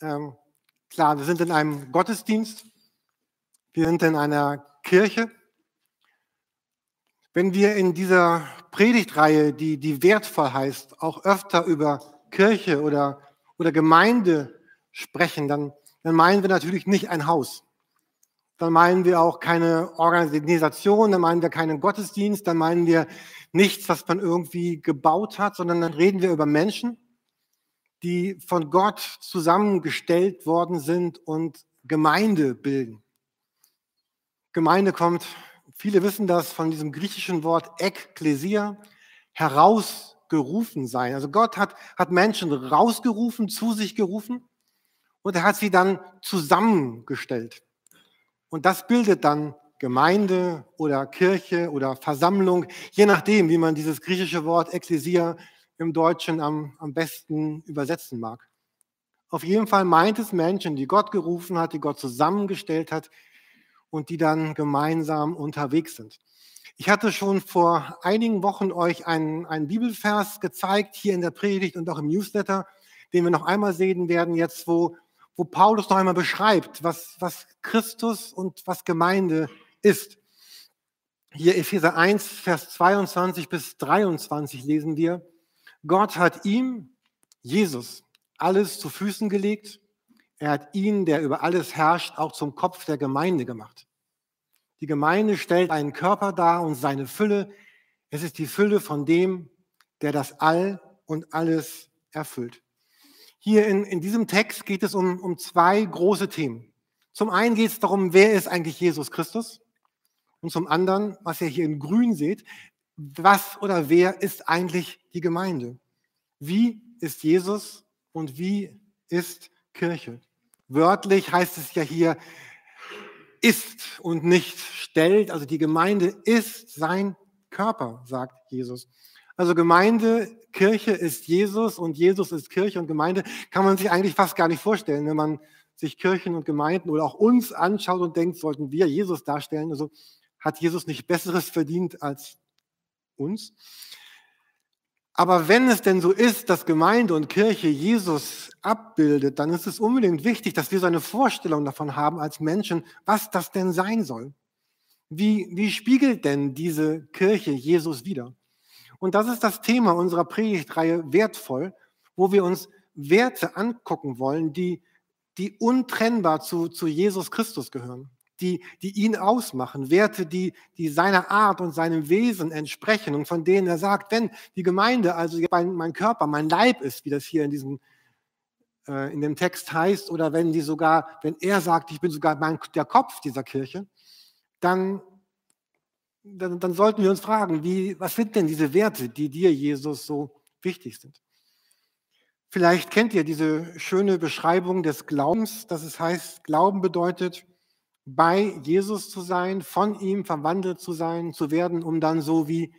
Klar, wir sind in einem Gottesdienst, wir sind in einer Kirche. Wenn wir in dieser Predigtreihe, die wertvoll heißt, auch öfter über Kirche oder Gemeinde sprechen, dann meinen wir natürlich nicht ein Haus. Dann meinen wir auch keine Organisation, dann meinen wir keinen Gottesdienst, dann meinen wir nichts, was man irgendwie gebaut hat, sondern dann reden wir über Menschen, die von Gott zusammengestellt worden sind und Gemeinde bilden. Gemeinde kommt, viele wissen das, von diesem griechischen Wort Ekklesia, herausgerufen sein. Also Gott hat Menschen rausgerufen, zu sich gerufen und er hat sie dann zusammengestellt. Und das bildet dann Gemeinde oder Kirche oder Versammlung, je nachdem, wie man dieses griechische Wort Ekklesia im Deutschen am besten übersetzen mag. Auf jeden Fall meint es Menschen, die Gott gerufen hat, die Gott zusammengestellt hat und die dann gemeinsam unterwegs sind. Ich hatte schon vor einigen Wochen euch einen Bibelvers gezeigt, hier in der Predigt und auch im Newsletter, den wir noch einmal sehen werden jetzt, wo Paulus noch einmal beschreibt, was Christus und was Gemeinde ist. Hier Epheser 1, Vers 22 bis 23 lesen wir: Gott hat ihm, Jesus, alles zu Füßen gelegt. Er hat ihn, der über alles herrscht, auch zum Kopf der Gemeinde gemacht. Die Gemeinde stellt einen Körper dar und seine Fülle. Es ist die Fülle von dem, der das All und alles erfüllt. Hier in diesem Text geht es um zwei große Themen. Zum einen geht es darum, wer ist eigentlich Jesus Christus? Und zum anderen, was ihr hier in Grün seht, was oder wer ist eigentlich die Gemeinde? Wie ist Jesus und wie ist Kirche? Wörtlich heißt es ja hier, ist und nicht stellt. Also die Gemeinde ist sein Körper, sagt Jesus. Also Gemeinde, Kirche ist Jesus und Jesus ist Kirche und Gemeinde kann man sich eigentlich fast gar nicht vorstellen, wenn man sich Kirchen und Gemeinden oder auch uns anschaut und denkt, sollten wir Jesus darstellen? Also hat Jesus nicht Besseres verdient als uns? Aber wenn es denn so ist, dass Gemeinde und Kirche Jesus abbildet, dann ist es unbedingt wichtig, dass wir so eine Vorstellung davon haben als Menschen, was das denn sein soll. Wie spiegelt denn diese Kirche Jesus wider? Und das ist das Thema unserer Predigtreihe Wertvoll, wo wir uns Werte angucken wollen, die untrennbar zu Jesus Christus gehören, die ihn ausmachen, Werte, die seiner Art und seinem Wesen entsprechen und von denen er sagt, wenn die Gemeinde, also mein Körper, mein Leib ist, wie das hier in dem Text heißt, oder wenn er sagt, ich bin sogar der Kopf dieser Kirche, dann sollten wir uns fragen, was sind denn diese Werte, die dir, Jesus, so wichtig sind? Vielleicht kennt ihr diese schöne Beschreibung des Glaubens, dass es heißt, Glauben bedeutet, bei Jesus zu sein, von ihm verwandelt zu werden, um dann so wie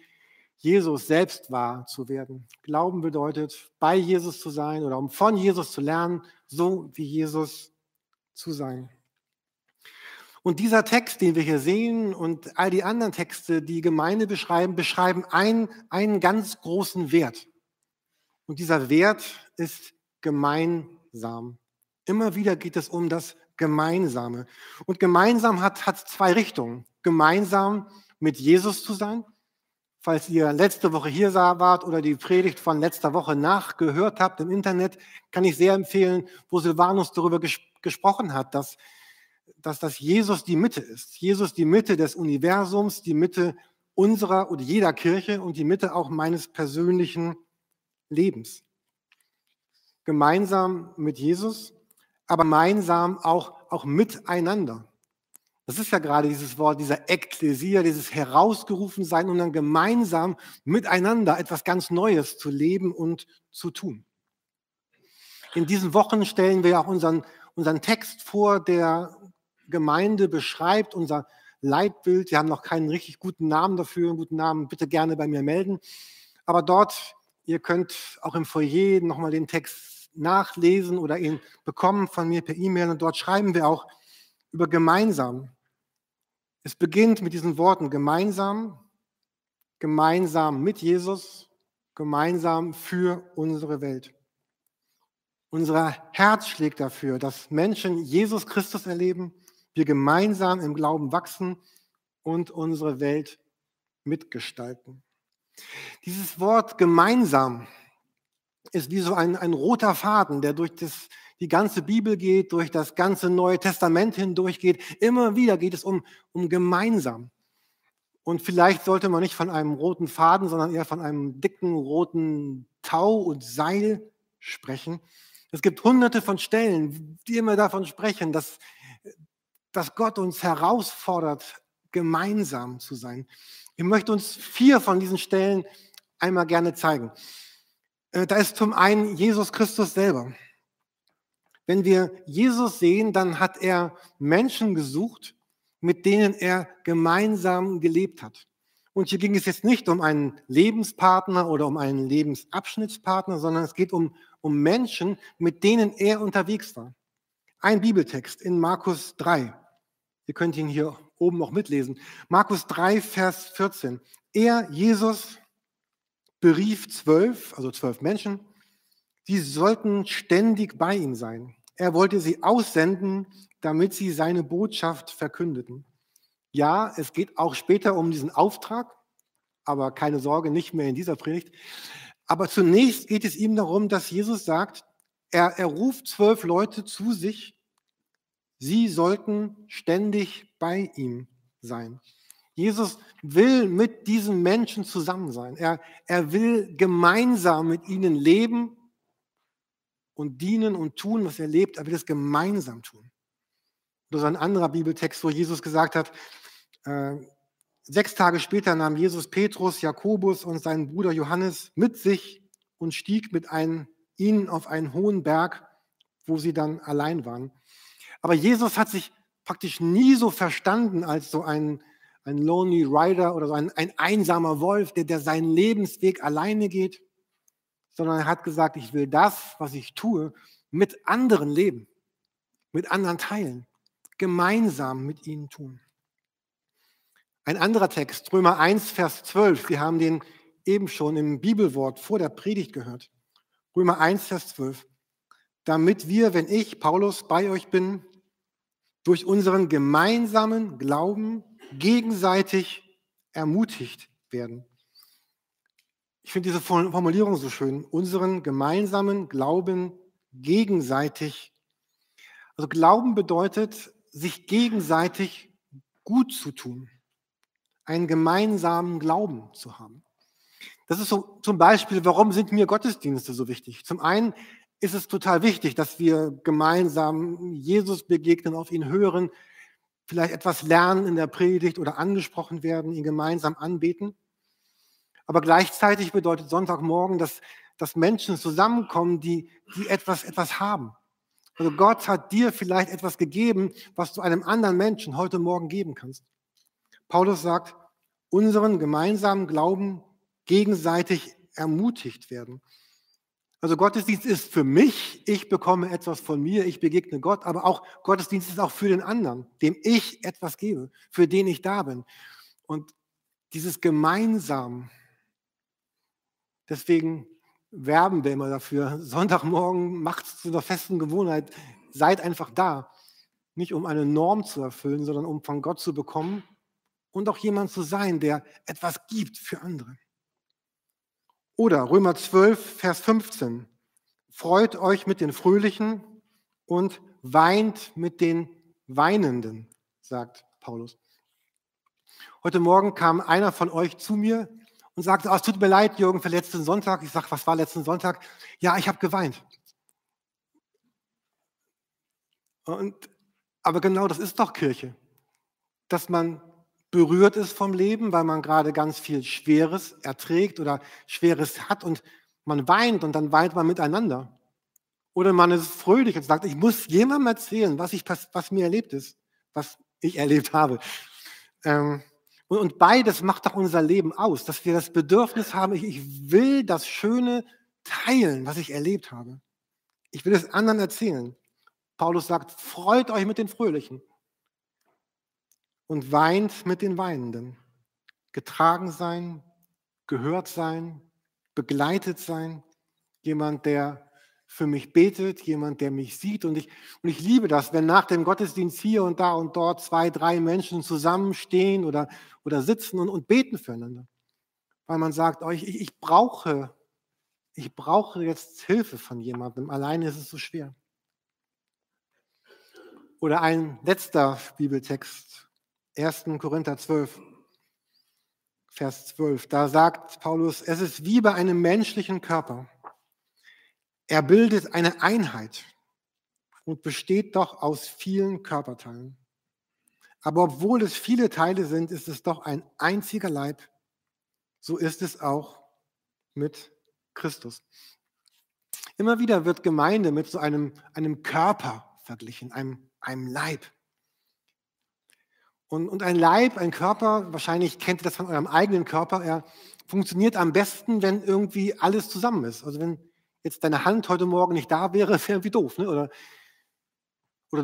Jesus selbst war zu werden. Glauben bedeutet, bei Jesus zu sein oder um von Jesus zu lernen, so wie Jesus zu sein. Und dieser Text, den wir hier sehen und all die anderen Texte, die Gemeinde beschreiben einen ganz großen Wert. Und dieser Wert ist gemeinsam. Immer wieder geht es um das Gemeinsame. Und gemeinsam hat zwei Richtungen. Gemeinsam mit Jesus zu sein. Falls ihr letzte Woche hier wart oder die Predigt von letzter Woche nachgehört habt im Internet, kann ich sehr empfehlen, wo Silvanus darüber gesprochen hat, dass Jesus die Mitte ist. Jesus die Mitte des Universums, die Mitte unserer oder jeder Kirche und die Mitte auch meines persönlichen Lebens. Gemeinsam mit Jesus, aber gemeinsam auch miteinander. Das ist ja gerade dieses Wort, dieser Ekklesia, dieses Herausgerufensein, um dann gemeinsam miteinander etwas ganz Neues zu leben und zu tun. In diesen Wochen stellen wir auch unseren Text vor, der Gemeinde beschreibt, unser Leitbild. Wir haben noch keinen richtig guten Namen dafür. Einen guten Namen bitte gerne bei mir melden. Aber dort, ihr könnt auch im Foyer nochmal den Text nachlesen oder ihn bekommen von mir per E-Mail. Und dort schreiben wir auch über gemeinsam. Es beginnt mit diesen Worten: gemeinsam, gemeinsam mit Jesus, gemeinsam für unsere Welt. Unser Herz schlägt dafür, dass Menschen Jesus Christus erleben, wir gemeinsam im Glauben wachsen und unsere Welt mitgestalten. Dieses Wort gemeinsam ist wie so ein roter Faden, der durch die ganze Bibel geht, durch das ganze Neue Testament hindurch geht. Immer wieder geht es um gemeinsam. Und vielleicht sollte man nicht von einem roten Faden, sondern eher von einem dicken roten Tau und Seil sprechen. Es gibt hunderte von Stellen, die immer davon sprechen, dass Gott uns herausfordert, gemeinsam zu sein. Ich möchte uns 4 von diesen Stellen einmal gerne zeigen. Da ist zum einen Jesus Christus selber. Wenn wir Jesus sehen, dann hat er Menschen gesucht, mit denen er gemeinsam gelebt hat. Und hier ging es jetzt nicht um einen Lebenspartner oder um einen Lebensabschnittspartner, sondern es geht um Menschen, mit denen er unterwegs war. Ein Bibeltext in Markus 3. Ihr könnt ihn hier oben auch mitlesen. Markus 3, Vers 14. Er, Jesus, berief 12, also 12 Menschen. Sie sollten ständig bei ihm sein. Er wollte sie aussenden, damit sie seine Botschaft verkündeten. Ja, es geht auch später um diesen Auftrag, aber keine Sorge, nicht mehr in dieser Predigt. Aber zunächst geht es ihm darum, dass Jesus sagt, er ruft 12 Leute zu sich, sie sollten ständig bei ihm sein. Jesus will mit diesen Menschen zusammen sein. Er will gemeinsam mit ihnen leben und dienen und tun, was er lebt. Er will es gemeinsam tun. Das ist ein anderer Bibeltext, wo Jesus gesagt hat, 6 Tage später nahm Jesus Petrus, Jakobus und seinen Bruder Johannes mit sich und stieg mit ihnen auf einen hohen Berg, wo sie dann allein waren. Aber Jesus hat sich praktisch nie so verstanden als so ein Lonely Rider oder so ein einsamer Wolf, der seinen Lebensweg alleine geht, sondern er hat gesagt, ich will das, was ich tue, mit anderen leben, mit anderen teilen, gemeinsam mit ihnen tun. Ein anderer Text, Römer 1, Vers 12, wir haben den eben schon im Bibelwort vor der Predigt gehört. Römer 1, Vers 12. Damit wir, wenn ich, Paulus, bei euch bin, durch unseren gemeinsamen Glauben gegenseitig ermutigt werden. Ich finde diese Formulierung so schön. Unseren gemeinsamen Glauben gegenseitig. Also Glauben bedeutet, sich gegenseitig gut zu tun. Einen gemeinsamen Glauben zu haben. Das ist so zum Beispiel, warum sind mir Gottesdienste so wichtig? Zum einen ist es total wichtig, dass wir gemeinsam Jesus begegnen, auf ihn hören, vielleicht etwas lernen in der Predigt oder angesprochen werden, ihn gemeinsam anbeten. Aber gleichzeitig bedeutet Sonntagmorgen, dass Menschen zusammenkommen, die etwas haben. Also Gott hat dir vielleicht etwas gegeben, was du einem anderen Menschen heute Morgen geben kannst. Paulus sagt, unseren gemeinsamen Glauben gegenseitig ermutigt werden. Also Gottesdienst ist für mich, ich bekomme etwas von mir, ich begegne Gott, aber auch Gottesdienst ist auch für den anderen, dem ich etwas gebe, für den ich da bin. Und dieses gemeinsam, deswegen werben wir immer dafür, Sonntagmorgen macht es zu einer festen Gewohnheit, seid einfach da, nicht um eine Norm zu erfüllen, sondern um von Gott zu bekommen und auch jemand zu sein, der etwas gibt für andere. Oder Römer 12, Vers 15. Freut euch mit den Fröhlichen und weint mit den Weinenden, sagt Paulus. Heute Morgen kam einer von euch zu mir und sagte, es tut mir leid, Jürgen, für letzten Sonntag. Ich sage, was war letzten Sonntag? Ja, ich habe geweint. Aber genau das ist doch Kirche. Dass man berührt ist vom Leben, weil man gerade ganz viel Schweres erträgt oder Schweres hat und man weint und dann weint man miteinander. Oder man ist fröhlich und sagt, ich muss jemandem erzählen, was mir erlebt ist, was ich erlebt habe. Und beides macht doch unser Leben aus, dass wir das Bedürfnis haben, ich will das Schöne teilen, was ich erlebt habe. Ich will es anderen erzählen. Paulus sagt, freut euch mit den Fröhlichen. Und weint mit den Weinenden. Getragen sein, gehört sein, begleitet sein. Jemand, der für mich betet, jemand, der mich sieht. Und ich liebe das, wenn nach dem Gottesdienst hier und da und dort 2, 3 Menschen zusammenstehen oder sitzen und beten füreinander. Weil man sagt, oh, ich brauche jetzt Hilfe von jemandem. Alleine ist es so schwer. Oder ein letzter Bibeltext, 1. Korinther 12, Vers 12. Da sagt Paulus, es ist wie bei einem menschlichen Körper. Er bildet eine Einheit und besteht doch aus vielen Körperteilen. Aber obwohl es viele Teile sind, ist es doch ein einziger Leib. So ist es auch mit Christus. Immer wieder wird Gemeinde mit so einem Körper verglichen, einem Leib. Und ein Leib, ein Körper, wahrscheinlich kennt ihr das von eurem eigenen Körper, er funktioniert am besten, wenn irgendwie alles zusammen ist. Also wenn jetzt deine Hand heute Morgen nicht da wäre, wäre irgendwie doof. Ne? Oder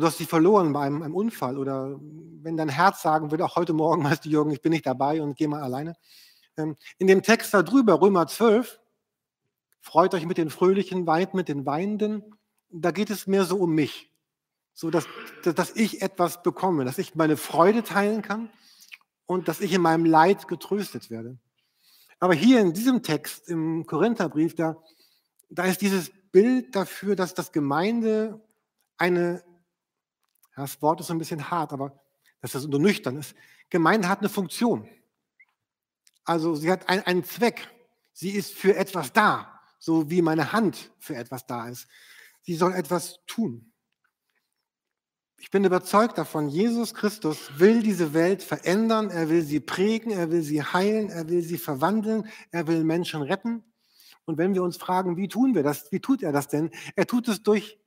du hast sie verloren bei einem Unfall. Oder wenn dein Herz sagen würde, auch heute Morgen, weißt du, Jürgen, ich bin nicht dabei und geh mal alleine. In dem Text da drüber, Römer 12, freut euch mit den Fröhlichen, weint mit den Weinenden. Da geht es mehr so um mich. So, dass ich etwas bekomme, dass ich meine Freude teilen kann und dass ich in meinem Leid getröstet werde. Aber hier in diesem Text, im Korintherbrief, da ist dieses Bild dafür, dass das Gemeinde das Wort ist so ein bisschen hart, aber dass das nur nüchtern ist. Gemeinde hat eine Funktion. Also sie hat einen Zweck. Sie ist für etwas da, so wie meine Hand für etwas da ist. Sie soll etwas tun. Ich bin überzeugt davon, Jesus Christus will diese Welt verändern, er will sie prägen, er will sie heilen, er will sie verwandeln, er will Menschen retten. Und wenn wir uns fragen, wie tun wir das, wie tut er das denn? Er tut es durch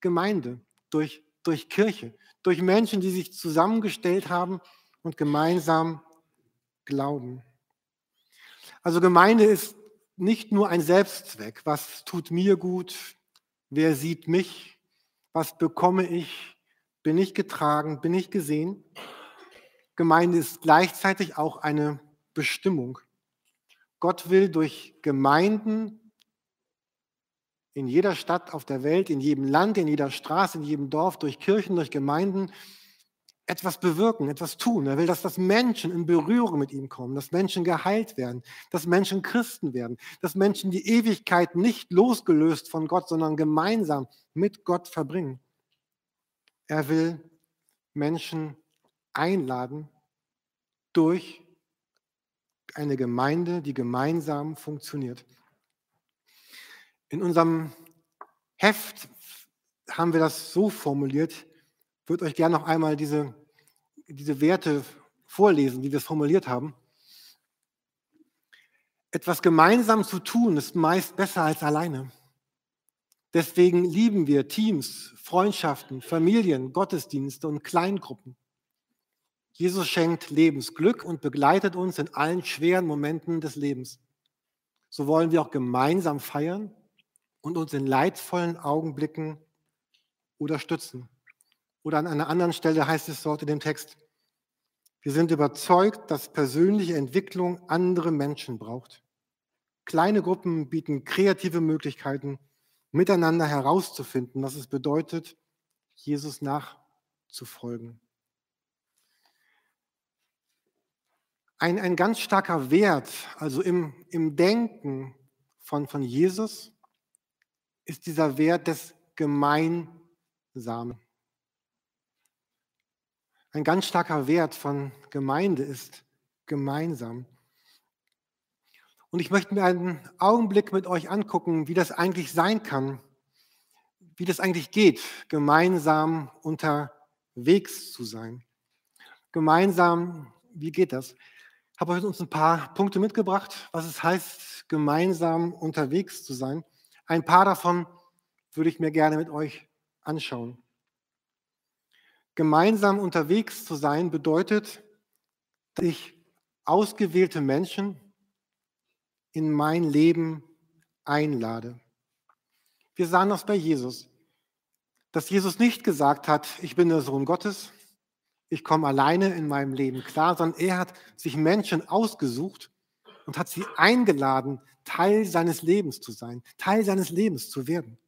Gemeinde, durch Kirche, durch Menschen, die sich zusammengestellt haben und gemeinsam glauben. Also Gemeinde ist nicht nur ein Selbstzweck. Was tut mir gut? Wer sieht mich? Was bekomme ich? Bin ich getragen, bin ich gesehen? Gemeinde ist gleichzeitig auch eine Bestimmung. Gott will durch Gemeinden in jeder Stadt auf der Welt, in jedem Land, in jeder Straße, in jedem Dorf, durch Kirchen, durch Gemeinden etwas bewirken, etwas tun. Er will, dass Menschen in Berührung mit ihm kommen, dass Menschen geheilt werden, dass Menschen Christen werden, dass Menschen die Ewigkeit nicht losgelöst von Gott, sondern gemeinsam mit Gott verbringen. Er will Menschen einladen durch eine Gemeinde, die gemeinsam funktioniert. In unserem Heft haben wir das so formuliert. Ich würde euch gerne noch einmal diese Werte vorlesen, wie wir es formuliert haben. Etwas gemeinsam zu tun ist meist besser als alleine. Deswegen lieben wir Teams, Freundschaften, Familien, Gottesdienste und Kleingruppen. Jesus schenkt Lebensglück und begleitet uns in allen schweren Momenten des Lebens. So wollen wir auch gemeinsam feiern und uns in leidvollen Augenblicken oder stützen. Oder an einer anderen Stelle heißt es dort in dem Text, wir sind überzeugt, dass persönliche Entwicklung andere Menschen braucht. Kleine Gruppen bieten kreative Möglichkeiten, miteinander herauszufinden, was es bedeutet, Jesus nachzufolgen. Ein ganz starker Wert, also im Denken von Jesus, ist dieser Wert des Gemeinsamen. Ein ganz starker Wert von Gemeinde ist gemeinsam. Und ich möchte mir einen Augenblick mit euch angucken, wie das eigentlich sein kann, wie das eigentlich geht, gemeinsam unterwegs zu sein. Gemeinsam, wie geht das? Ich habe heute uns ein paar Punkte mitgebracht, was es heißt, gemeinsam unterwegs zu sein. Ein paar davon würde ich mir gerne mit euch anschauen. Gemeinsam unterwegs zu sein bedeutet, dass ich ausgewählte Menschen in mein Leben einlade. Wir sahen das bei Jesus, dass Jesus nicht gesagt hat, ich bin der Sohn Gottes, ich komme alleine in meinem Leben klar, sondern er hat sich Menschen ausgesucht und hat sie eingeladen, Teil seines Lebens zu sein, Teil seines Lebens zu werden.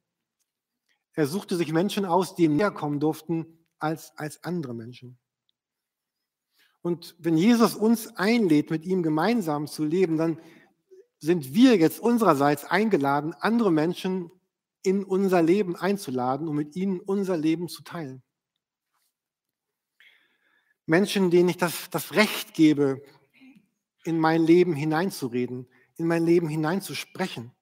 Er suchte sich Menschen aus, die ihm näher kommen durften als andere Menschen. Und wenn Jesus uns einlädt, mit ihm gemeinsam zu leben, dann sind wir jetzt unsererseits eingeladen, andere Menschen in unser Leben einzuladen und mit ihnen unser Leben zu teilen. Menschen, denen ich das Recht gebe, in mein Leben hineinzureden, in mein Leben hineinzusprechen,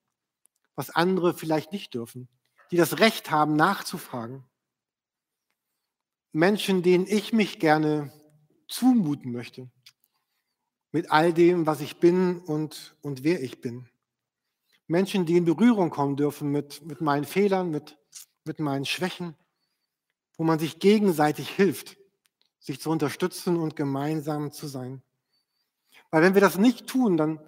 was andere vielleicht nicht dürfen, die das Recht haben, nachzufragen. Menschen, denen ich mich gerne zumuten möchte, mit all dem, was ich bin und wer ich bin. Menschen, die in Berührung kommen dürfen mit meinen Fehlern, mit meinen Schwächen, wo man sich gegenseitig hilft, sich zu unterstützen und gemeinsam zu sein. Weil wenn wir das nicht tun, dann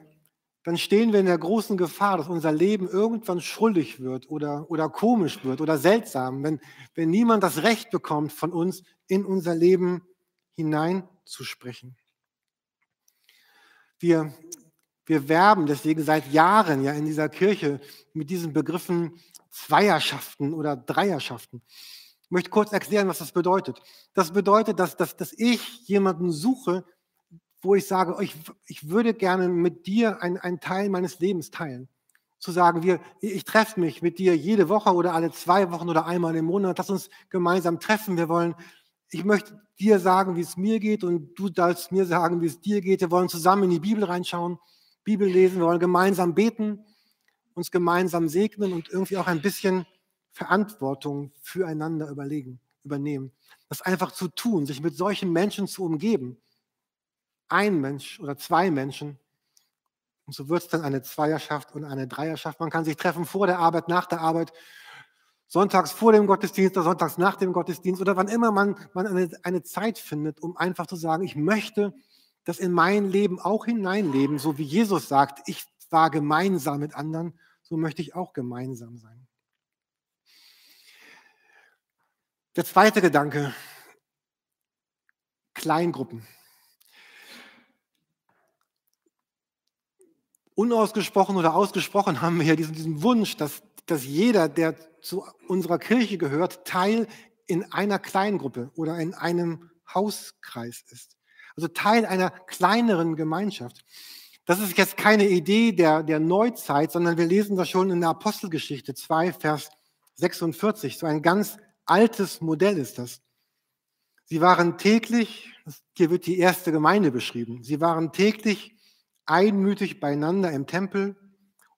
stehen wir in der großen Gefahr, dass unser Leben irgendwann schrullig wird oder komisch wird oder seltsam, wenn niemand das Recht bekommt, von uns in unser Leben hineinzusprechen. Wir werben deswegen seit Jahren ja in dieser Kirche mit diesen Begriffen Zweierschaften oder Dreierschaften. Ich möchte kurz erklären, was das bedeutet. Das bedeutet, dass ich jemanden suche, wo ich sage, ich würde gerne mit dir einen Teil meines Lebens teilen. Zu sagen, ich treffe mich mit dir jede Woche oder alle 2 Wochen oder einmal im Monat, lass uns gemeinsam treffen. Ich möchte dir sagen, wie es mir geht und du darfst mir sagen, wie es dir geht. Wir wollen zusammen in die Bibel reinschauen, Bibel lesen, wir wollen gemeinsam beten, uns gemeinsam segnen und irgendwie auch ein bisschen Verantwortung füreinander übernehmen. Das einfach zu tun, sich mit solchen Menschen zu umgeben. Ein Mensch oder 2 Menschen. Und so wird es dann eine Zweierschaft und eine Dreierschaft. Man kann sich treffen vor der Arbeit, nach der Arbeit, sonntags vor dem Gottesdienst oder sonntags nach dem Gottesdienst oder wann immer man eine Zeit findet, um einfach zu sagen, ich möchte das in mein Leben auch hineinleben, so wie Jesus sagt, ich war gemeinsam mit anderen, so möchte ich auch gemeinsam sein. Der zweite Gedanke, Kleingruppen. Unausgesprochen oder ausgesprochen haben wir ja diesen Wunsch, dass jeder, der zu unserer Kirche gehört, Teil in einer Kleingruppe oder in einem Hauskreis ist. Also Teil einer kleineren Gemeinschaft. Das ist jetzt keine Idee der Neuzeit, sondern wir lesen das schon in der Apostelgeschichte 2, Vers 46. So ein ganz altes Modell ist das. Sie waren täglich, hier wird die erste Gemeinde beschrieben, sie waren täglich einmütig beieinander im Tempel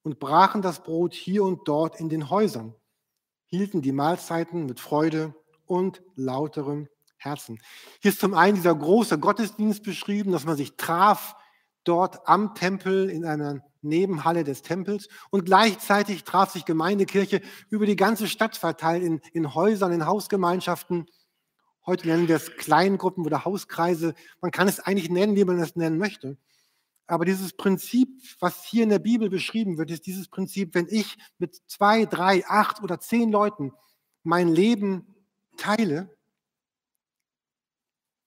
und brachen das Brot hier und dort in den Häusern, hielten die Mahlzeiten mit Freude und lauterem Herzen. Hier ist zum einen dieser große Gottesdienst beschrieben, dass man sich traf dort am Tempel in einer Nebenhalle des Tempels und gleichzeitig traf sich Gemeindekirche über die ganze Stadt verteilt in Häusern, in Hausgemeinschaften. Heute nennen wir es Kleingruppen oder Hauskreise. Man kann es eigentlich nennen, wie man es nennen möchte. Aber dieses Prinzip, was hier in der Bibel beschrieben wird, ist dieses Prinzip, wenn ich mit 2, 3, 8 oder 10 Leuten mein Leben teile,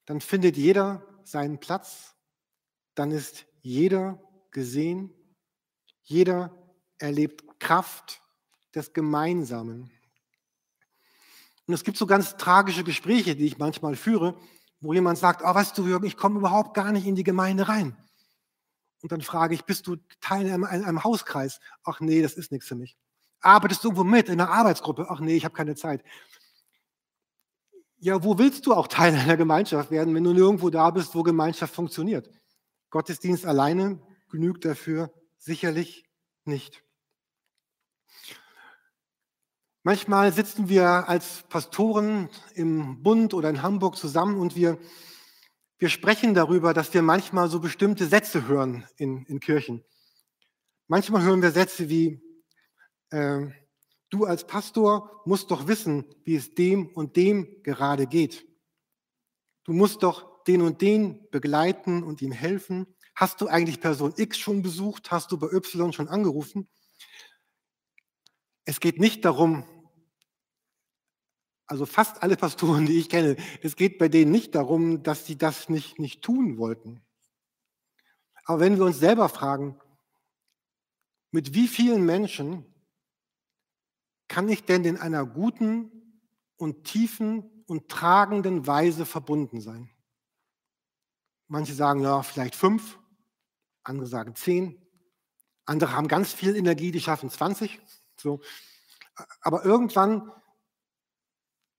dann findet jeder seinen Platz, dann ist jeder gesehen, jeder erlebt Kraft des Gemeinsamen. Und es gibt so ganz tragische Gespräche, die ich manchmal führe, wo jemand sagt, oh, weißt du, Jürgen, ich komme überhaupt gar nicht in die Gemeinde rein. Und dann frage ich, bist du Teil in einem Hauskreis? Ach nee, das ist nichts für mich. Arbeitest du irgendwo mit in einer Arbeitsgruppe? Ach nee, ich habe keine Zeit. Ja, wo willst du auch Teil einer Gemeinschaft werden, wenn du nirgendwo da bist, wo Gemeinschaft funktioniert? Gottesdienst alleine genügt dafür sicherlich nicht. Manchmal sitzen wir als Pastoren im Bund oder in Hamburg zusammen und wir sprechen darüber, dass wir manchmal so bestimmte Sätze hören in Kirchen. Manchmal hören wir Sätze wie, du als Pastor musst doch wissen, wie es dem und dem gerade geht. Du musst doch den und den begleiten und ihm helfen. Hast du eigentlich Person X schon besucht? Hast du bei Y schon angerufen? Es geht nicht darum, also fast alle Pastoren, die ich kenne, es geht bei denen nicht darum, dass sie das nicht tun wollten. Aber wenn wir uns selber fragen, mit wie vielen Menschen kann ich denn in einer guten und tiefen und tragenden Weise verbunden sein? Manche sagen, ja, vielleicht 5, andere sagen 10, andere haben ganz viel Energie, die schaffen 20. So. Aber irgendwann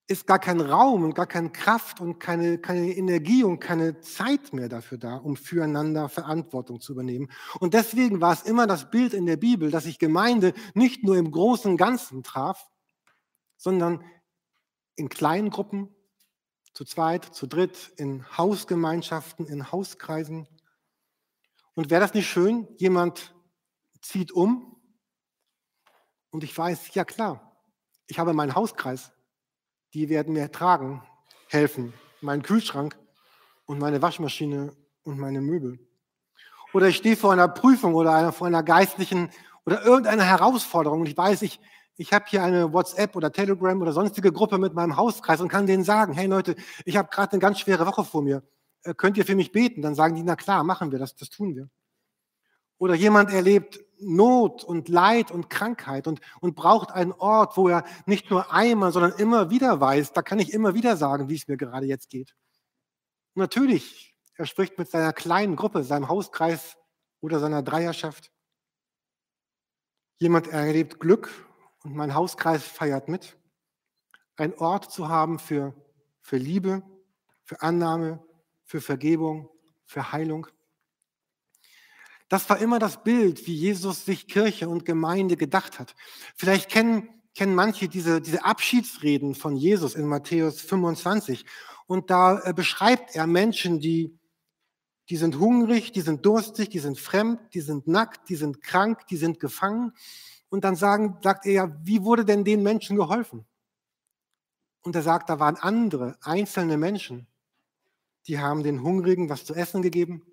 ist gar kein Raum und gar keine Kraft und keine Energie und keine Zeit mehr dafür da, um füreinander Verantwortung zu übernehmen. Und deswegen war es immer das Bild in der Bibel, dass sich Gemeinde nicht nur im Großen und Ganzen traf, sondern in kleinen Gruppen, zu zweit, zu dritt, in Hausgemeinschaften, in Hauskreisen. Und wäre das nicht schön, jemand zieht um und ich weiß, ja klar, ich habe meinen Hauskreis, die werden mir tragen, helfen, meinen Kühlschrank und meine Waschmaschine und meine Möbel. Oder ich stehe vor einer Prüfung oder vor einer geistlichen oder irgendeiner Herausforderung und ich weiß, ich habe hier eine WhatsApp oder Telegram oder sonstige Gruppe mit meinem Hauskreis und kann denen sagen, hey Leute, ich habe gerade eine ganz schwere Woche vor mir, könnt ihr für mich beten? Dann sagen die, na klar, machen wir das, das tun wir. Oder jemand erlebt Not und Leid und Krankheit und braucht einen Ort, wo er nicht nur einmal, sondern immer wieder weiß, da kann ich immer wieder sagen, wie es mir gerade jetzt geht. Und natürlich, er spricht mit seiner kleinen Gruppe, seinem Hauskreis oder seiner Dreierschaft. Jemand erlebt Glück und mein Hauskreis feiert mit. Ein Ort zu haben für Liebe, für Annahme, für Vergebung, für Heilung. Das war immer das Bild, wie Jesus sich Kirche und Gemeinde gedacht hat. Vielleicht kennen manche diese Abschiedsreden von Jesus in Matthäus 25. Und da beschreibt er Menschen, die sind hungrig, die sind durstig, die sind fremd, die sind nackt, die sind krank, die sind gefangen. Und dann sagt er ja, wie wurde denn den Menschen geholfen? Und er sagt, da waren andere, einzelne Menschen, die haben den Hungrigen was zu essen gegeben.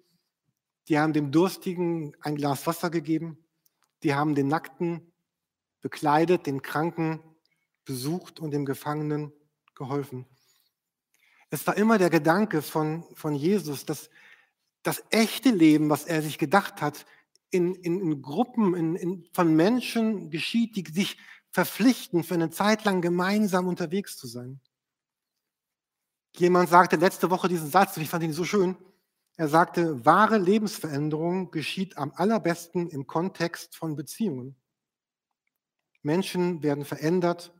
Die haben dem Durstigen ein Glas Wasser gegeben. Die haben den Nackten bekleidet, den Kranken besucht und dem Gefangenen geholfen. Es war immer der Gedanke von Jesus, dass das echte Leben, was er sich gedacht hat, in Gruppen von Menschen geschieht, die sich verpflichten, für eine Zeit lang gemeinsam unterwegs zu sein. Jemand sagte letzte Woche diesen Satz, und ich fand ihn so schön. Er sagte, wahre Lebensveränderung geschieht am allerbesten im Kontext von Beziehungen. Menschen werden verändert,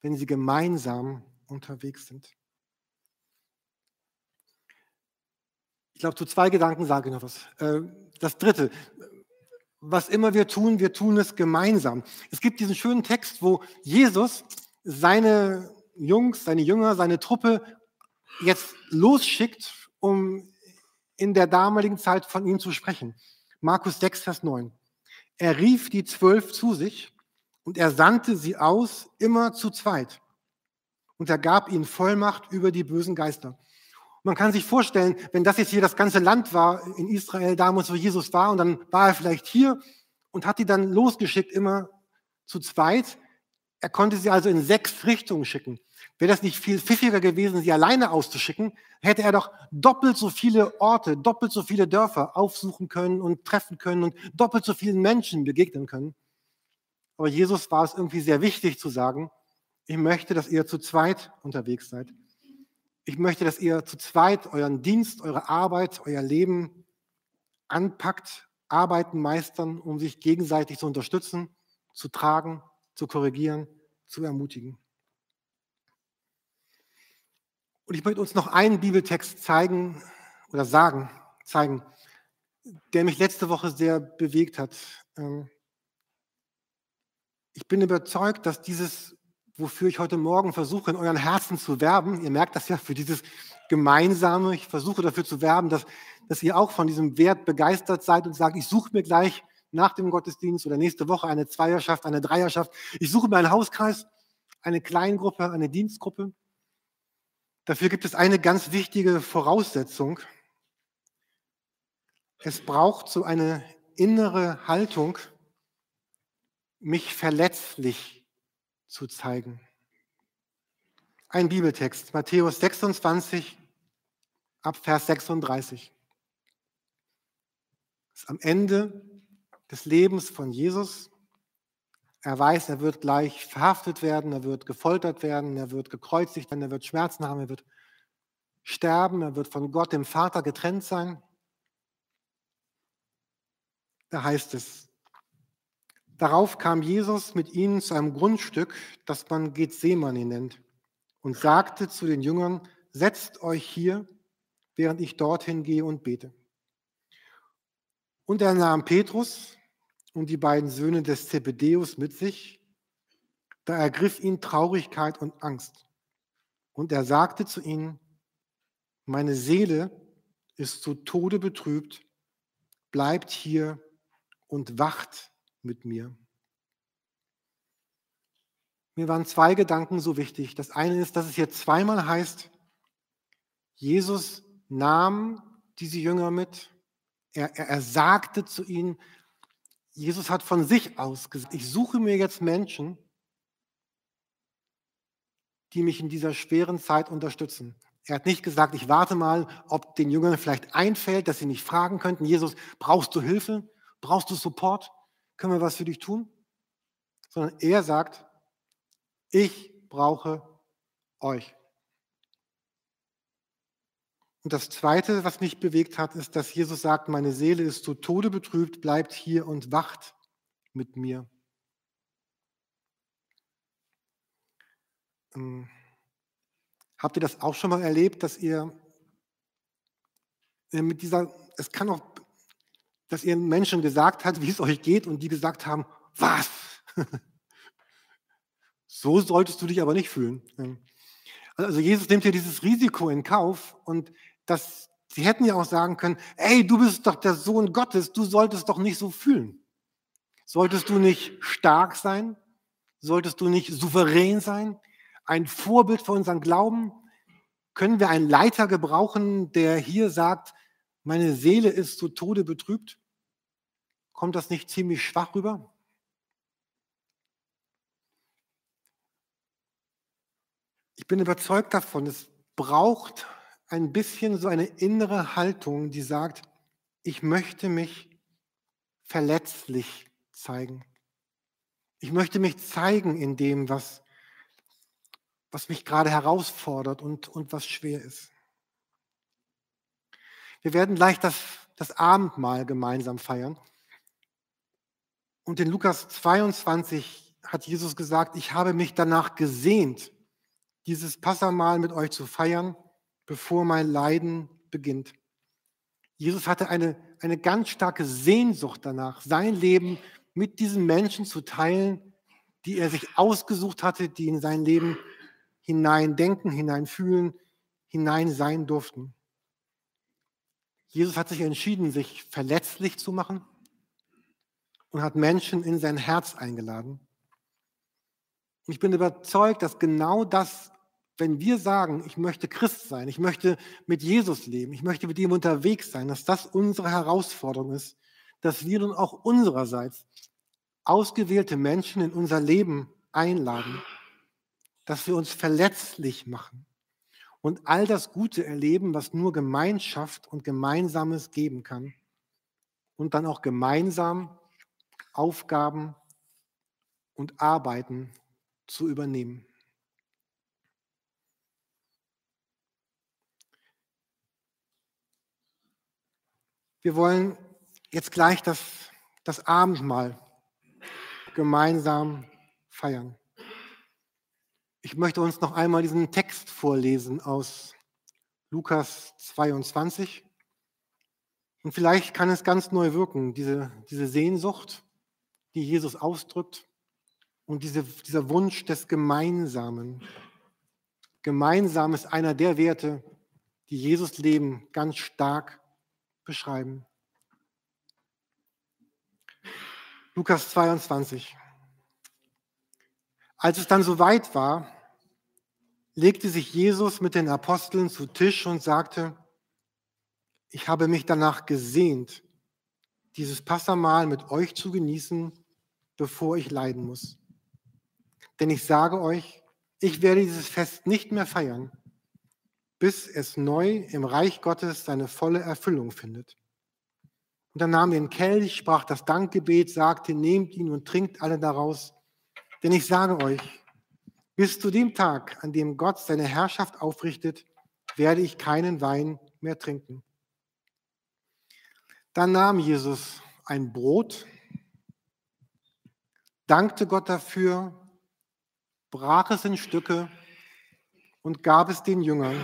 wenn sie gemeinsam unterwegs sind. Ich glaube, zu 2 Gedanken sage ich noch was. Das dritte, was immer wir tun es gemeinsam. Es gibt diesen schönen Text, wo Jesus seine Truppe jetzt losschickt, um in der damaligen Zeit von ihm zu sprechen. Markus 6, Vers 9. Er rief die 12 zu sich und er sandte sie aus, immer zu zweit. Und er gab ihnen Vollmacht über die bösen Geister. Man kann sich vorstellen, wenn das jetzt hier das ganze Land war in Israel, damals wo Jesus war, und dann war er vielleicht hier und hat die dann losgeschickt, immer zu zweit. Er konnte sie also in 6 Richtungen schicken. Wäre das nicht viel pfiffiger gewesen, sie alleine auszuschicken, hätte er doch doppelt so viele Orte, doppelt so viele Dörfer aufsuchen können und treffen können und doppelt so vielen Menschen begegnen können. Aber Jesus war es irgendwie sehr wichtig zu sagen, ich möchte, dass ihr zu zweit unterwegs seid. Ich möchte, dass ihr zu zweit euren Dienst, eure Arbeit, euer Leben anpackt, Arbeiten meistern, um sich gegenseitig zu unterstützen, zu tragen, zu korrigieren, zu ermutigen. Und ich möchte uns noch einen Bibeltext zeigen, der mich letzte Woche sehr bewegt hat. Ich bin überzeugt, dass dieses, wofür ich heute Morgen versuche, in euren Herzen zu werben, ihr merkt das ja für dieses Gemeinsame, ich versuche dafür zu werben, dass ihr auch von diesem Wert begeistert seid und sagt, ich suche mir gleich nach dem Gottesdienst oder nächste Woche eine Zweierschaft, eine Dreierschaft. Ich suche mir einen Hauskreis, eine Kleingruppe, eine Dienstgruppe. Dafür gibt es eine ganz wichtige Voraussetzung. Es braucht so eine innere Haltung, mich verletzlich zu zeigen. Ein Bibeltext, Matthäus 26, ab Vers 36. Das ist am Ende des Lebens von Jesus. Er weiß, er wird gleich verhaftet werden, er wird gefoltert werden, er wird gekreuzigt werden, er wird Schmerzen haben, er wird sterben, er wird von Gott, dem Vater, getrennt sein. Da heißt es, darauf kam Jesus mit ihnen zu einem Grundstück, das man Gethsemane nennt, und sagte zu den Jüngern, setzt euch hier, während ich dorthin gehe und bete. Und er nahm Petrus und die beiden Söhne des Zebedäus mit sich, da ergriff ihn Traurigkeit und Angst. Und er sagte zu ihnen, meine Seele ist zu Tode betrübt, bleibt hier und wacht mit mir. Mir waren zwei Gedanken so wichtig. Das eine ist, dass es hier zweimal heißt, Jesus nahm diese Jünger mit, er sagte zu ihnen, Jesus hat von sich aus gesagt, ich suche mir jetzt Menschen, die mich in dieser schweren Zeit unterstützen. Er hat nicht gesagt, ich warte mal, ob den Jüngern vielleicht einfällt, dass sie nicht fragen könnten, Jesus, brauchst du Hilfe? Brauchst du Support? Können wir was für dich tun? Sondern er sagt, ich brauche euch. Und das Zweite, was mich bewegt hat, ist, dass Jesus sagt, meine Seele ist zu Tode betrübt, bleibt hier und wacht mit mir. Habt ihr das auch schon mal erlebt, dass ihr mit dieser, es kann auch, dass ihr Menschen gesagt habt, wie es euch geht und die gesagt haben, was? So solltest du dich aber nicht fühlen. Also Jesus nimmt hier dieses Risiko in Kauf und das, sie hätten ja auch sagen können, ey, du bist doch der Sohn Gottes, du solltest doch nicht so fühlen. Solltest du nicht stark sein? Solltest du nicht souverän sein? Ein Vorbild für unseren Glauben? Können wir einen Leiter gebrauchen, der hier sagt, meine Seele ist zu Tode betrübt? Kommt das nicht ziemlich schwach rüber? Ich bin überzeugt davon, es braucht ein bisschen so eine innere Haltung, die sagt, ich möchte mich verletzlich zeigen. Ich möchte mich zeigen in dem, was mich gerade herausfordert und was schwer ist. Wir werden gleich das Abendmahl gemeinsam feiern. Und in Lukas 22 hat Jesus gesagt, ich habe mich danach gesehnt, dieses Passahmahl mit euch zu feiern, bevor mein Leiden beginnt. Jesus hatte eine ganz starke Sehnsucht danach, sein Leben mit diesen Menschen zu teilen, die er sich ausgesucht hatte, die in sein Leben hineindenken, hineinfühlen, hinein sein durften. Jesus hat sich entschieden, sich verletzlich zu machen und hat Menschen in sein Herz eingeladen. Ich bin überzeugt, dass genau das, wenn wir sagen, ich möchte Christ sein, ich möchte mit Jesus leben, ich möchte mit ihm unterwegs sein, dass das unsere Herausforderung ist, dass wir nun auch unsererseits ausgewählte Menschen in unser Leben einladen, dass wir uns verletzlich machen und all das Gute erleben, was nur Gemeinschaft und Gemeinsames geben kann und dann auch gemeinsam Aufgaben und Arbeiten zu übernehmen. Wir wollen jetzt gleich das Abendmahl gemeinsam feiern. Ich möchte uns noch einmal diesen Text vorlesen aus Lukas 22. Und vielleicht kann es ganz neu wirken, diese Sehnsucht, die Jesus ausdrückt und dieser Wunsch des Gemeinsamen. Gemeinsam ist einer der Werte, die Jesus Leben ganz stark beschreiben. Lukas 22. Als es dann soweit war, legte sich Jesus mit den Aposteln zu Tisch und sagte, ich habe mich danach gesehnt, dieses Passahmahl mit euch zu genießen, bevor ich leiden muss. Denn ich sage euch, ich werde dieses Fest nicht mehr feiern, bis es neu im Reich Gottes seine volle Erfüllung findet. Und er nahm den Kelch, sprach das Dankgebet, sagte, nehmt ihn und trinkt alle daraus, Denn ich sage euch, bis zu dem Tag, an dem Gott seine Herrschaft aufrichtet, werde ich keinen Wein mehr trinken. Dann nahm Jesus ein Brot, dankte Gott dafür, brach es in Stücke und gab es den Jüngern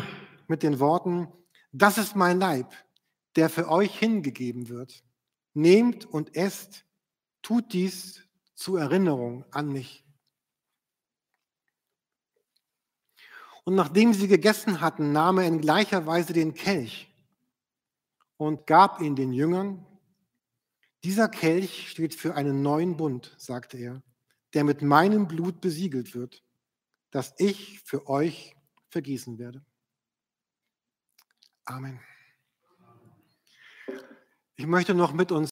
mit den Worten: Das ist mein Leib, der für euch hingegeben wird. Nehmt und esst, tut dies zur Erinnerung an mich. Und nachdem sie gegessen hatten, nahm er in gleicher Weise den Kelch und gab ihn den Jüngern. Dieser Kelch steht für einen neuen Bund, sagte er, der mit meinem Blut besiegelt wird, das ich für euch vergießen werde. Amen. Ich möchte noch mit uns